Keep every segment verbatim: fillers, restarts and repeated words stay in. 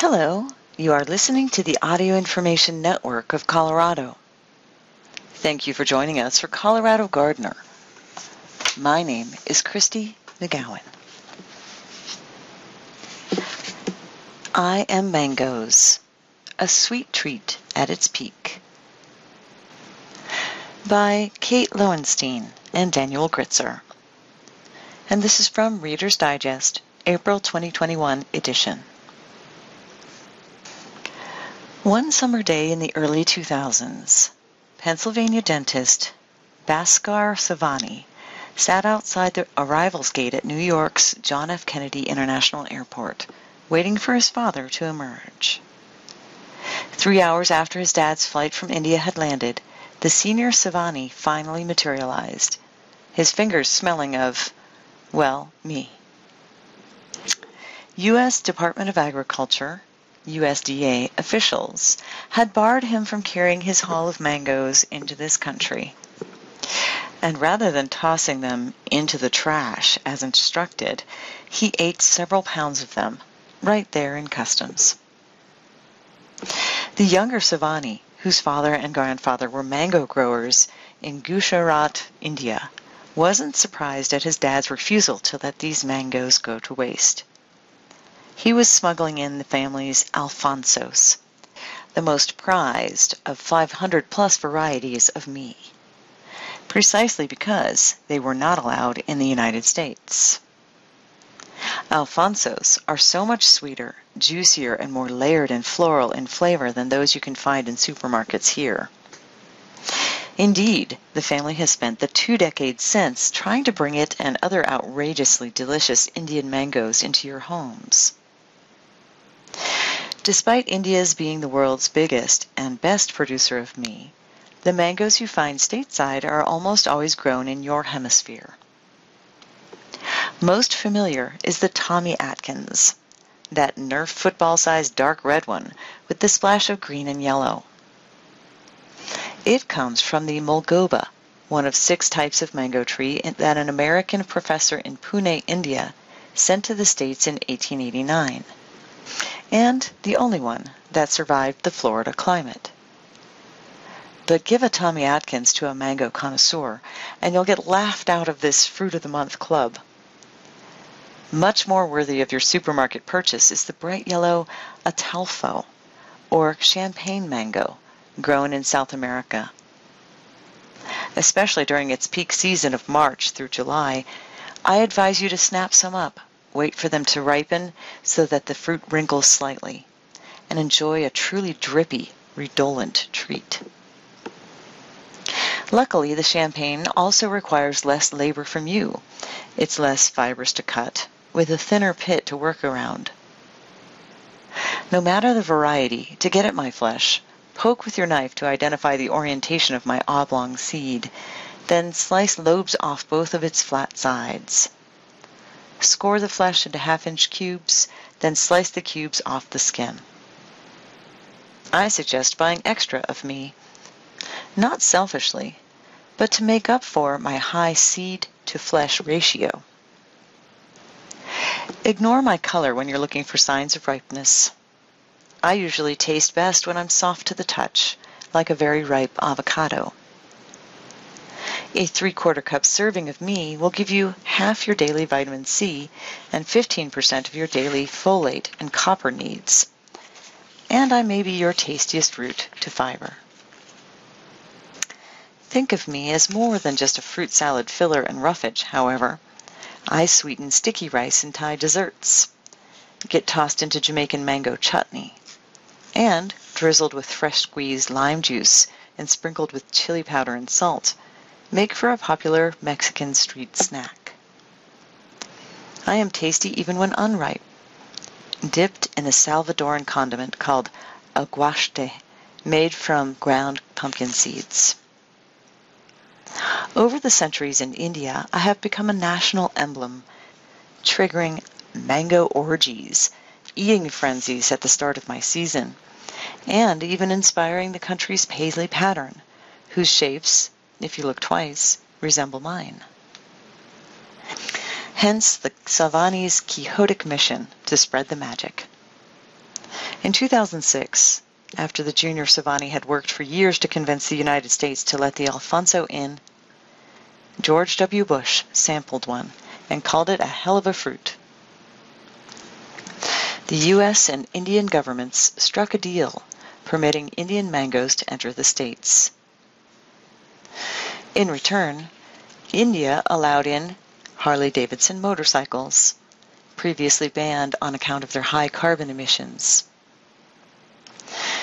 Hello, you are listening to the Audio Information Network of Colorado. Thank you for joining us for Colorado Gardener. My name is Christy McGowan. I am mangoes, a sweet treat at its peak. By Kate Lowenstein and Daniel Gritzer. And this is from Reader's Digest, April twenty twenty-one edition. One summer day in the early two thousands, Pennsylvania dentist Bhaskar Savani sat outside the arrivals gate at New York's John F. Kennedy International Airport, waiting for his father to emerge. Three hours after his dad's flight from India had landed, the senior Savani finally materialized, his fingers smelling of, well, me. U S Department of Agriculture, U S D A officials had barred him from carrying his haul of mangoes into this country. And rather than tossing them into the trash as instructed, he ate several pounds of them right there in customs. The younger Savani, whose father and grandfather were mango growers in Gujarat, India, wasn't surprised at his dad's refusal to let these mangoes go to waste. He was smuggling in the family's Alphonsos, the most prized of five hundred plus varieties of me, precisely because they were not allowed in the United States. Alphonsos are so much sweeter, juicier, and more layered and floral in flavor than those you can find in supermarkets here. Indeed, the family has spent the two decades since trying to bring it and other outrageously delicious Indian mangoes into your homes. Despite India's being the world's biggest and best producer of me, the mangoes you find stateside are almost always grown in your hemisphere. Most familiar is the Tommy Atkins, that Nerf football-sized dark red one with the splash of green and yellow. It comes from the Mulgoba, one of six types of mango tree that an American professor in Pune, India, sent to the States in eighteen eighty-nine, and the only one that survived the Florida climate. But give a Tommy Atkins to a mango connoisseur, and you'll get laughed out of this Fruit of the Month club. Much more worthy of your supermarket purchase is the bright yellow Atalfo, or champagne mango, grown in South America. Especially during its peak season of March through July, I advise you to snap some up, wait for them to ripen so that the fruit wrinkles slightly, and enjoy a truly drippy, redolent treat. Luckily, the champagne also requires less labor from you. It's less fibers to cut, with a thinner pit to work around. No matter the variety, to get at my flesh, poke with your knife to identify the orientation of my oblong seed, then slice lobes off both of its flat sides. Score the flesh into half-inch cubes, then slice the cubes off the skin. I suggest buying extra of me, not selfishly, but to make up for my high seed-to-flesh ratio. Ignore my color when you're looking for signs of ripeness. I usually taste best when I'm soft to the touch, like a very ripe avocado. A three-quarter cup serving of me will give you half your daily vitamin C and fifteen percent of your daily folate and copper needs, and I may be your tastiest route to fiber. Think of me as more than just a fruit salad filler and roughage, however. I sweeten sticky rice and Thai desserts, get tossed into Jamaican mango chutney, and drizzled with fresh squeezed lime juice and sprinkled with chili powder and salt, make for a popular Mexican street snack. I am tasty even when unripe, dipped in a Salvadoran condiment called aguachile, made from ground pumpkin seeds. Over the centuries in India, I have become a national emblem, triggering mango orgies, eating frenzies at the start of my season, and even inspiring the country's paisley pattern, whose shapes, if you look twice, resemble mine. Hence the Savani's quixotic mission to spread the magic. In two thousand six, after the junior Savani had worked for years to convince the United States to let the Alphonso in, George W. Bush sampled one and called it a hell of a fruit. The U S and Indian governments struck a deal permitting Indian mangoes to enter the states. In return, India allowed in Harley-Davidson motorcycles, previously banned on account of their high carbon emissions.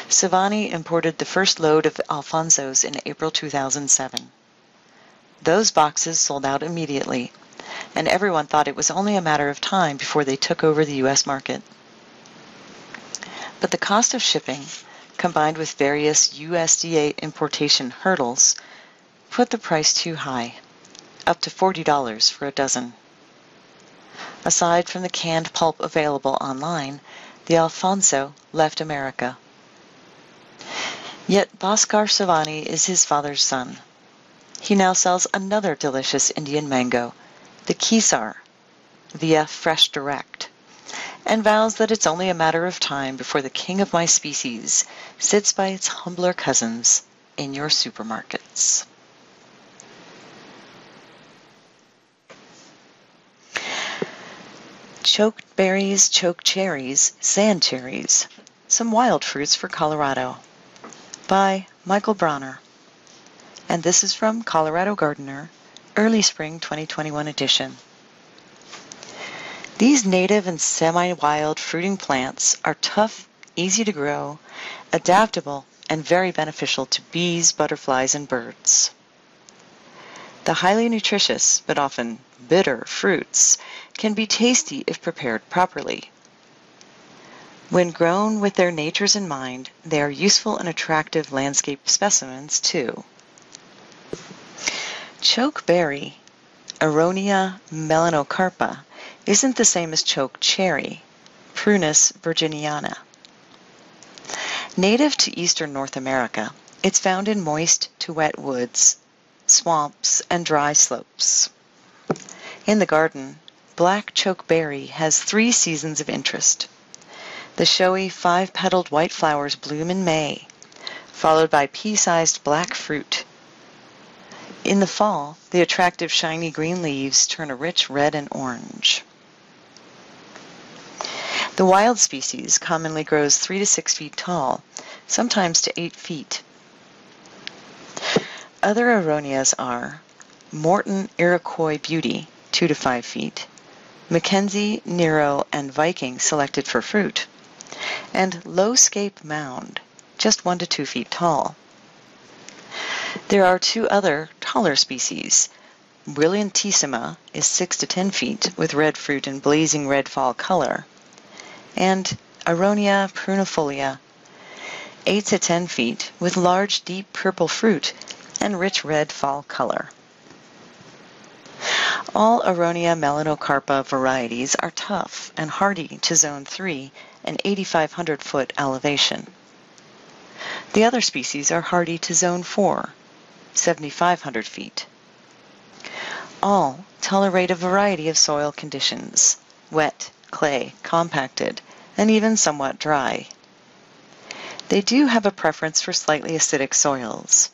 Savani imported the first load of Alphonsos in April two thousand seven. Those boxes sold out immediately, and everyone thought it was only a matter of time before they took over the U S market. But the cost of shipping, combined with various U S D A importation hurdles, put the price too high, up to forty dollars for a dozen. Aside from the canned pulp available online, the Alphonso left America. Yet Bhaskar Savani is his father's son. He now sells another delicious Indian mango, the Kisar, via Fresh Direct, and vows that it's only a matter of time before the king of my species sits by its humbler cousins in your supermarkets. Choked berries, choke cherries, sand cherries, some wild fruits for Colorado, by Michael Bronner. And this is from Colorado Gardener, early spring twenty twenty-one edition. These native and semi-wild fruiting plants are tough, easy to grow, adaptable, and very beneficial to bees, butterflies, and birds. The highly nutritious, but often bitter, fruits can be tasty if prepared properly. When grown with their natures in mind, they are useful and attractive landscape specimens, too. Choke berry, Aronia melanocarpa, isn't the same as choke cherry, Prunus virginiana. Native to eastern North America, it's found in moist to wet woods, swamps, and dry slopes. In the garden, black choke berry has three seasons of interest. The showy five-petaled white flowers bloom in May, followed by pea-sized black fruit. In the fall, the attractive shiny green leaves turn a rich red and orange. The wild species commonly grows three to six feet tall, sometimes to eight feet. Other Aronias are Morton Iroquois Beauty, two to five feet, McKenzie, Nero, and Viking selected for fruit, and Low Scape Mound, just one to two feet tall. There are two other taller species. Brilliantissima is six to ten feet with red fruit and blazing red fall color, and Aronia prunifolia, eight to ten feet with large deep purple fruit and rich red fall color. All Aronia melanocarpa varieties are tough and hardy to zone three and eighty-five hundred foot elevation. The other species are hardy to zone four, seventy-five hundred feet. All tolerate a variety of soil conditions, wet, clay, compacted, and even somewhat dry. They do have a preference for slightly acidic soils.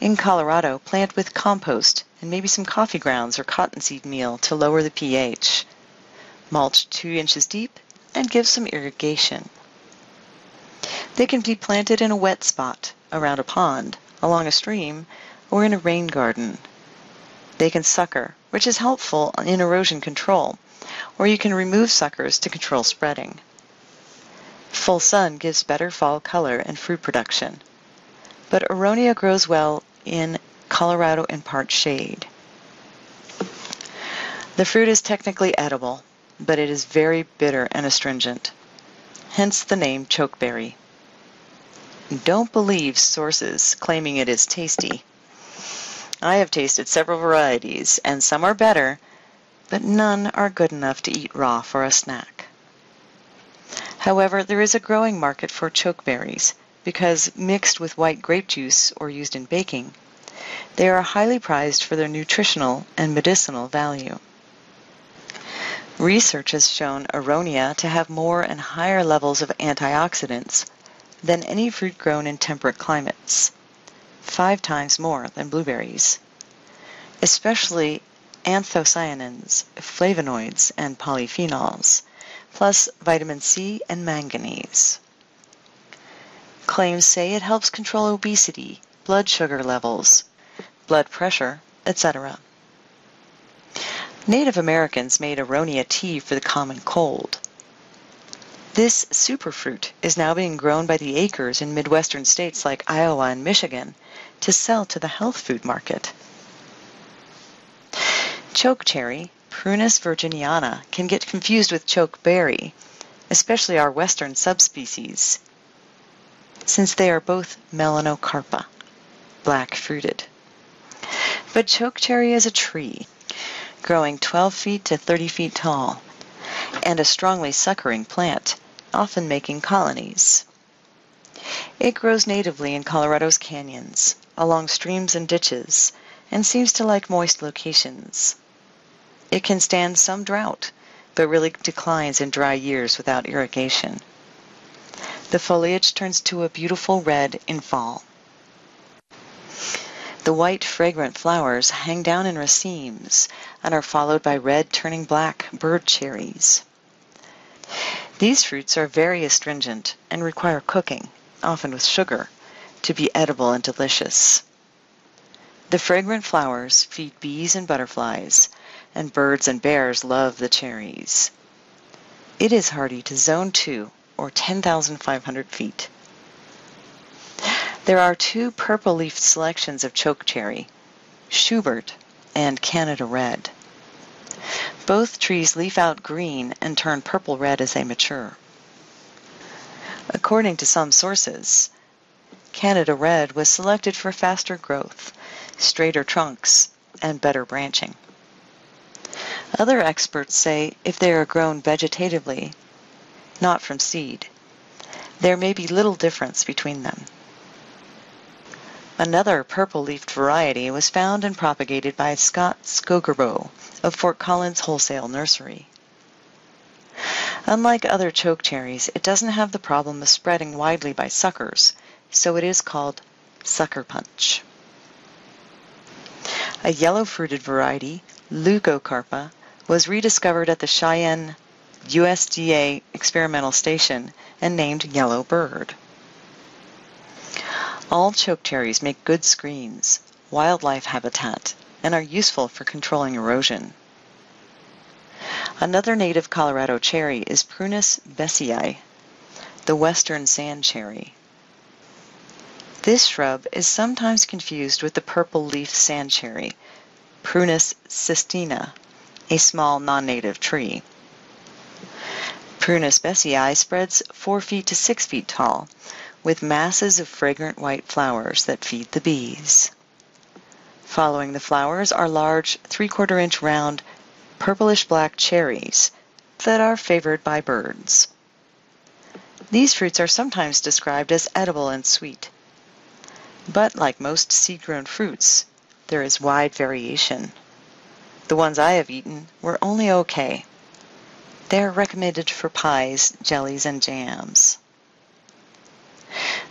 In Colorado, plant with compost and maybe some coffee grounds or cottonseed meal to lower the pH. Mulch two inches deep and give some irrigation. They can be planted in a wet spot, around a pond, along a stream, or in a rain garden. They can sucker, which is helpful in erosion control, or you can remove suckers to control spreading. Full sun gives better fall color and fruit production, but Aronia grows well in Colorado in part shade. The fruit is technically edible, but it is very bitter and astringent, hence the name chokeberry. Don't believe sources claiming it is tasty. I have tasted several varieties, and some are better, but none are good enough to eat raw for a snack. However, there is a growing market for chokeberries because mixed with white grape juice or used in baking, they are highly prized for their nutritional and medicinal value. Research has shown Aronia to have more and higher levels of antioxidants than any fruit grown in temperate climates, five times more than blueberries, especially anthocyanins, flavonoids, and polyphenols, plus vitamin C and manganese. Claims say it helps control obesity, blood sugar levels, blood pressure, et cetera. Native Americans made Aronia tea for the common cold. This superfruit is now being grown by the acres in Midwestern states like Iowa and Michigan to sell to the health food market. Chokecherry, Prunus virginiana, can get confused with chokeberry, especially our western subspecies, since they are both melanocarpa, black-fruited. But chokecherry is a tree, growing twelve feet to thirty feet tall, and a strongly suckering plant, often making colonies. It grows natively in Colorado's canyons, along streams and ditches, and seems to like moist locations. It can stand some drought, but really declines in dry years without irrigation. The foliage turns to a beautiful red in fall. The white, fragrant flowers hang down in racemes and are followed by red, turning black bird cherries. These fruits are very astringent and require cooking, often with sugar, to be edible and delicious. The fragrant flowers feed bees and butterflies, and birds and bears love the cherries. It is hardy to zone two, or ten thousand five hundred feet. There are two purple-leafed selections of chokecherry, Schubert and Canada Red. Both trees leaf out green and turn purple-red as they mature. According to some sources, Canada Red was selected for faster growth, straighter trunks, and better branching. Other experts say if they are grown vegetatively, not from seed, there may be little difference between them. Another purple-leafed variety was found and propagated by Scott Scoggerbo of Fort Collins Wholesale Nursery. Unlike other chokecherries, it doesn't have the problem of spreading widely by suckers, so it is called sucker punch. A yellow-fruited variety, Leucocarpa, was rediscovered at the Cheyenne U S D A experimental station and named Yellow Bird. All chokecherries make good screens, wildlife habitat, and are useful for controlling erosion. Another native Colorado cherry is Prunus besseyi, the western sand cherry. This shrub is sometimes confused with the purple-leaf sand cherry, Prunus cistena, a small non-native tree. Prunus besseyi spreads four feet to six feet tall, with masses of fragrant white flowers that feed the bees. Following the flowers are large, three-quarter inch round, purplish-black cherries that are favored by birds. These fruits are sometimes described as edible and sweet, but like most seed-grown fruits, there is wide variation. The ones I have eaten were only okay. They are recommended for pies, jellies, and jams.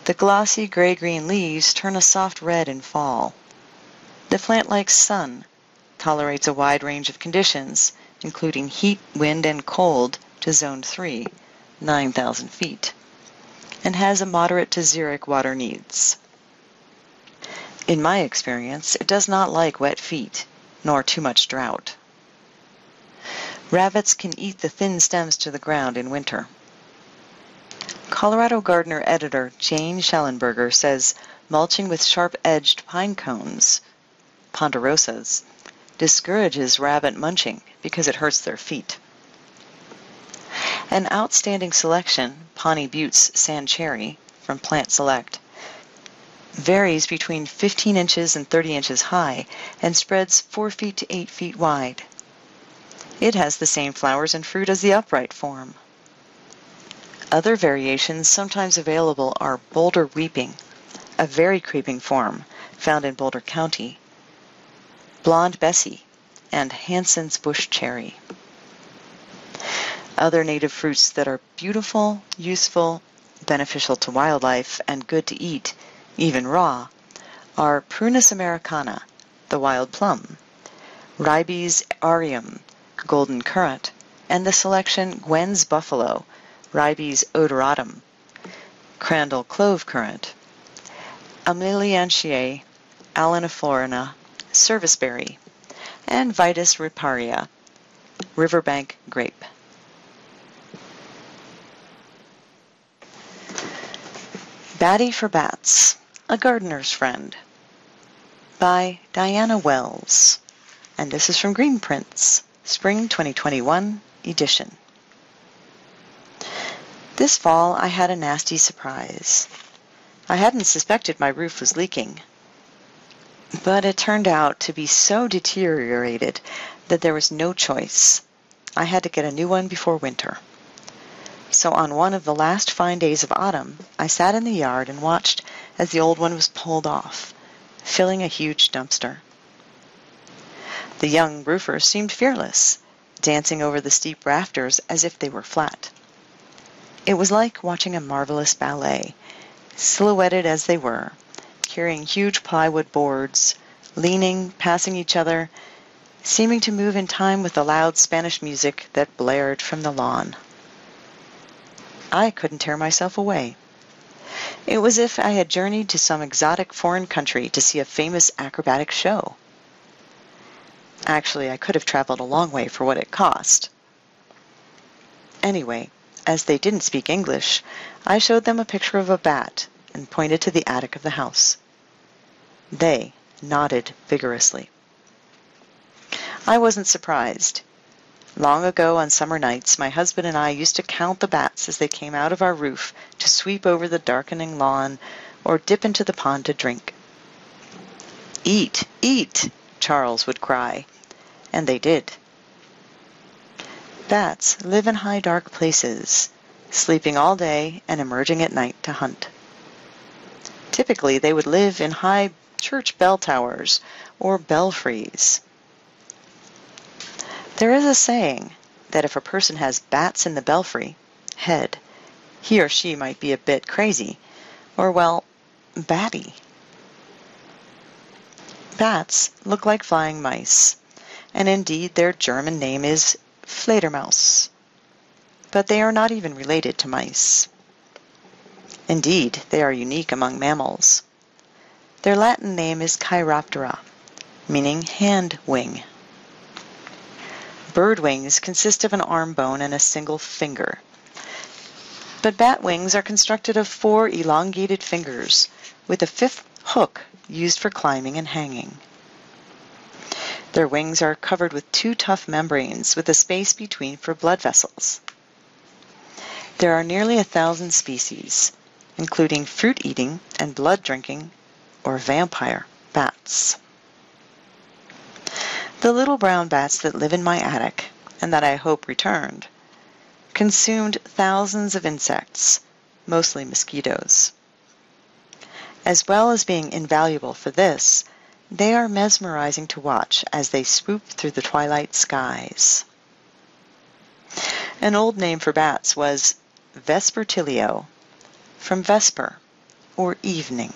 The glossy gray-green leaves turn a soft red in fall. The plant likes sun, tolerates a wide range of conditions, including heat, wind, and cold to zone three, nine thousand feet, and has a moderate to xeric water needs. In my experience, it does not like wet feet, nor too much drought. Rabbits can eat the thin stems to the ground in winter. Colorado Gardener editor Jane Schellenberger says mulching with sharp-edged pine cones, ponderosas, discourages rabbit munching because it hurts their feet. An outstanding selection, Pawnee Buttes sand cherry from Plant Select, varies between fifteen inches and thirty inches high and spreads four feet to eight feet wide. It has the same flowers and fruit as the upright form. Other variations sometimes available are boulder weeping, a very creeping form found in Boulder County, blonde bessie, and Hanson's bush cherry. other native fruits that are beautiful, useful, beneficial to wildlife, and good to eat, even raw, are Prunus americana, the wild plum, Ribes aureum, golden currant, and the selection Gwen's buffalo, Ribes odoratum, Crandall clove currant, Amelanchiae, Alaniflorina, serviceberry, and Vitis riparia, riverbank grape. Batty for Bats, A Gardener's Friend, by Diana Wells. And this is from Greenprints, Spring twenty twenty-one edition. This fall I had a nasty surprise. I hadn't suspected my roof was leaking, but it turned out to be so deteriorated that there was no choice. I had to get a new one before winter. So on one of the last fine days of autumn, I sat in the yard and watched as the old one was pulled off, filling a huge dumpster. The young roofer seemed fearless, dancing over the steep rafters as if they were flat. It was like watching a marvelous ballet, silhouetted as they were, carrying huge plywood boards, leaning, passing each other, seeming to move in time with the loud Spanish music that blared from the lawn. I couldn't tear myself away. It was as if I had journeyed to some exotic foreign country to see a famous acrobatic show. Actually, I could have traveled a long way for what it cost. Anyway, as they didn't speak English, I showed them a picture of a bat and pointed to the attic of the house. They nodded vigorously. I wasn't surprised. Long ago on summer nights, my husband and I used to count the bats as they came out of our roof to sweep over the darkening lawn or dip into the pond to drink. "Eat, eat," Charles would cry, and they did. Bats live in high, dark places, sleeping all day and emerging at night to hunt. Typically, they would live in high church bell towers or belfries. There is a saying that if a person has bats in the belfry head, he or she might be a bit crazy, or, well, batty. Bats look like flying mice, and indeed their German name is Fledermaus, but they are not even related to mice. Indeed, they are unique among mammals. Their Latin name is Chiroptera, meaning hand wing. Bird wings consist of an arm bone and a single finger, but bat wings are constructed of four elongated fingers with a fifth hook used for climbing and hanging. Their wings are covered with two tough membranes with a space between for blood vessels. There are nearly a thousand species, including fruit-eating and blood-drinking, or vampire, bats. The little brown bats that live in my attic, and that I hope returned, consumed thousands of insects, mostly mosquitoes. As well as being invaluable for this, they are mesmerizing to watch as they swoop through the twilight skies. An old name for bats was Vespertilio, from vesper, or evening,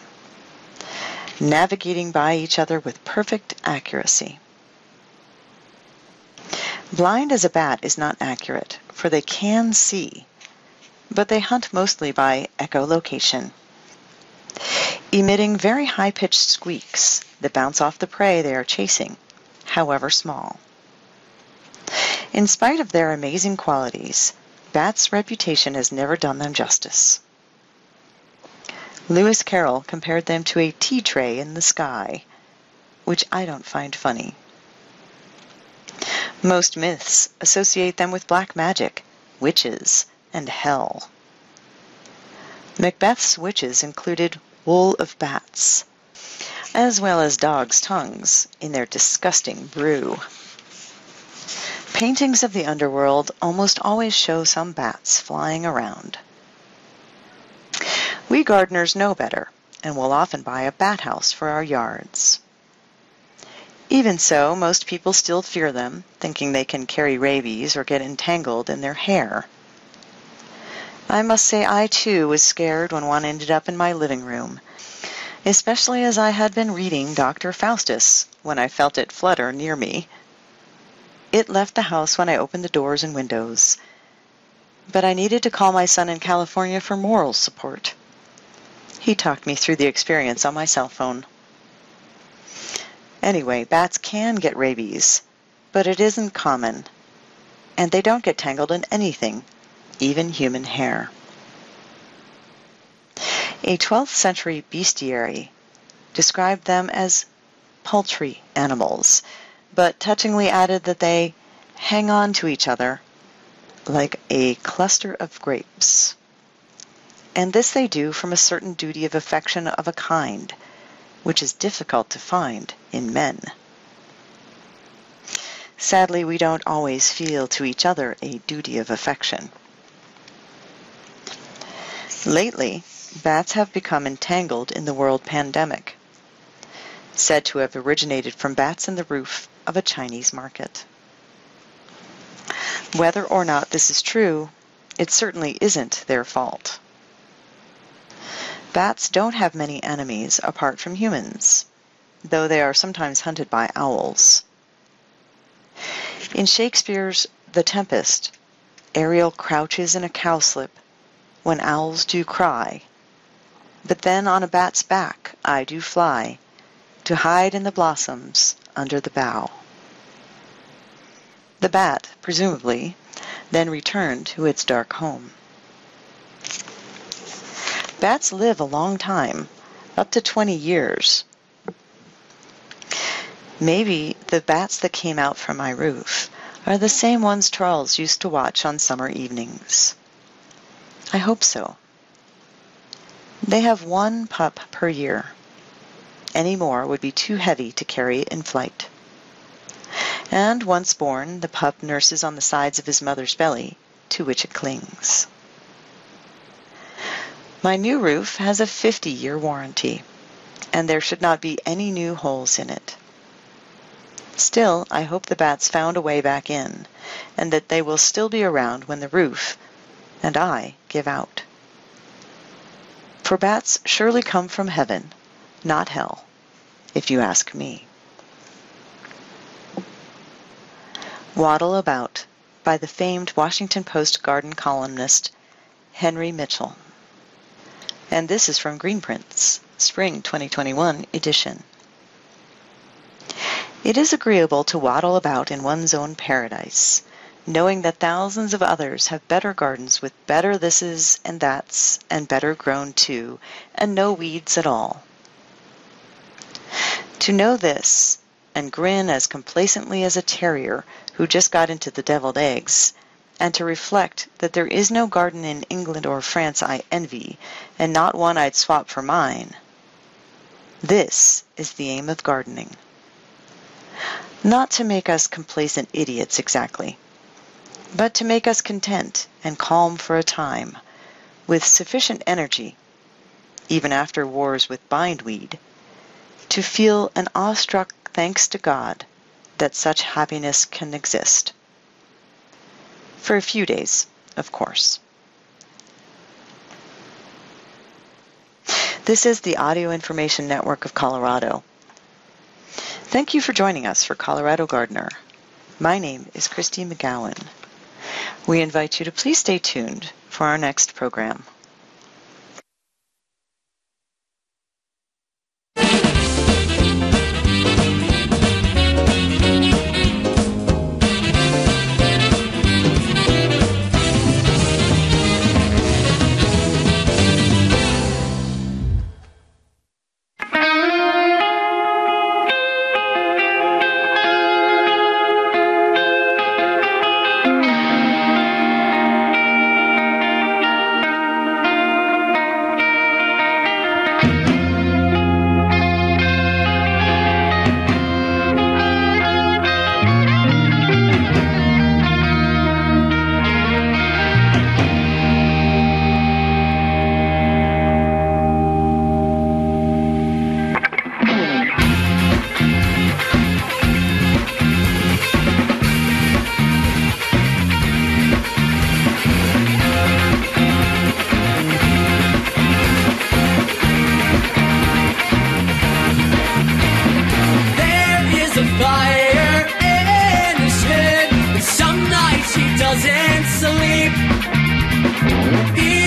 navigating by each other with perfect accuracy. Blind as a bat is not accurate, for they can see, but they hunt mostly by echolocation, emitting very high-pitched squeaks that bounce off the prey they are chasing, however small. In spite of their amazing qualities, bats' reputation has never done them justice. Lewis Carroll compared them to a tea tray in the sky, which I don't find funny. Most myths associate them with black magic, witches, and hell. Macbeth's witches included wool of bats, as well as dogs' tongues in their disgusting brew. Paintings of the underworld almost always show some bats flying around. We gardeners know better, and will often buy a bat house for our yards. Even so, most people still fear them, thinking they can carry rabies or get entangled in their hair. I must say I, too, was scared when one ended up in my living room, especially as I had been reading Doctor Faustus when I felt it flutter near me. It left the house when I opened the doors and windows. But I needed to call my son in California for moral support. He talked me through the experience on my cell phone. Anyway, bats can get rabies, but it isn't common, and they don't get tangled in anything, even human hair. A twelfth century bestiary described them as paltry animals, but touchingly added that they hang on to each other like a cluster of grapes. And this they do from a certain duty of affection of a kind, which is difficult to find in men. Sadly, we don't always feel to each other a duty of affection. Lately, bats have become entangled in the world pandemic, said to have originated from bats in the roof of a Chinese market. Whether or not this is true, it certainly isn't their fault. Bats don't have many enemies apart from humans, though they are sometimes hunted by owls. In Shakespeare's The Tempest, Ariel crouches in a cowslip when owls do cry, but then on a bat's back I do fly to hide in the blossoms under the bough. The bat, presumably, then returned to its dark home. Bats live a long time, up to twenty years. Maybe the bats that came out from my roof are the same ones Charles used to watch on summer evenings. I hope so. They have one pup per year. Any more would be too heavy to carry in flight. And once born, the pup nurses on the sides of his mother's belly, to which it clings. My new roof has a fifty-year warranty, and there should not be any new holes in it. Still, I hope the bats found a way back in, and that they will still be around when the roof and I give out. For bats surely come from heaven, not hell, if you ask me. Waddle About by the famed Washington Post garden columnist Henry Mitchell. And this is from Greenprints, Spring twenty twenty-one edition. It is agreeable to waddle about in one's own paradise, knowing that thousands of others have better gardens with better thises and that's and better grown too, and no weeds at all. To know this, and grin as complacently as a terrier who just got into the deviled eggs, and to reflect that there is no garden in England or France I envy, and not one I'd swap for mine. This is the aim of gardening. Not to make us complacent idiots exactly, but to make us content and calm for a time, with sufficient energy, even after wars with bindweed, to feel an awestruck thanks to God that such happiness can exist. For a few days, of course. This is the Audio Information Network of Colorado. Thank you for joining us for Colorado Gardener. My name is Christy McGowan. We invite you to please stay tuned for our next program. fields and sleep.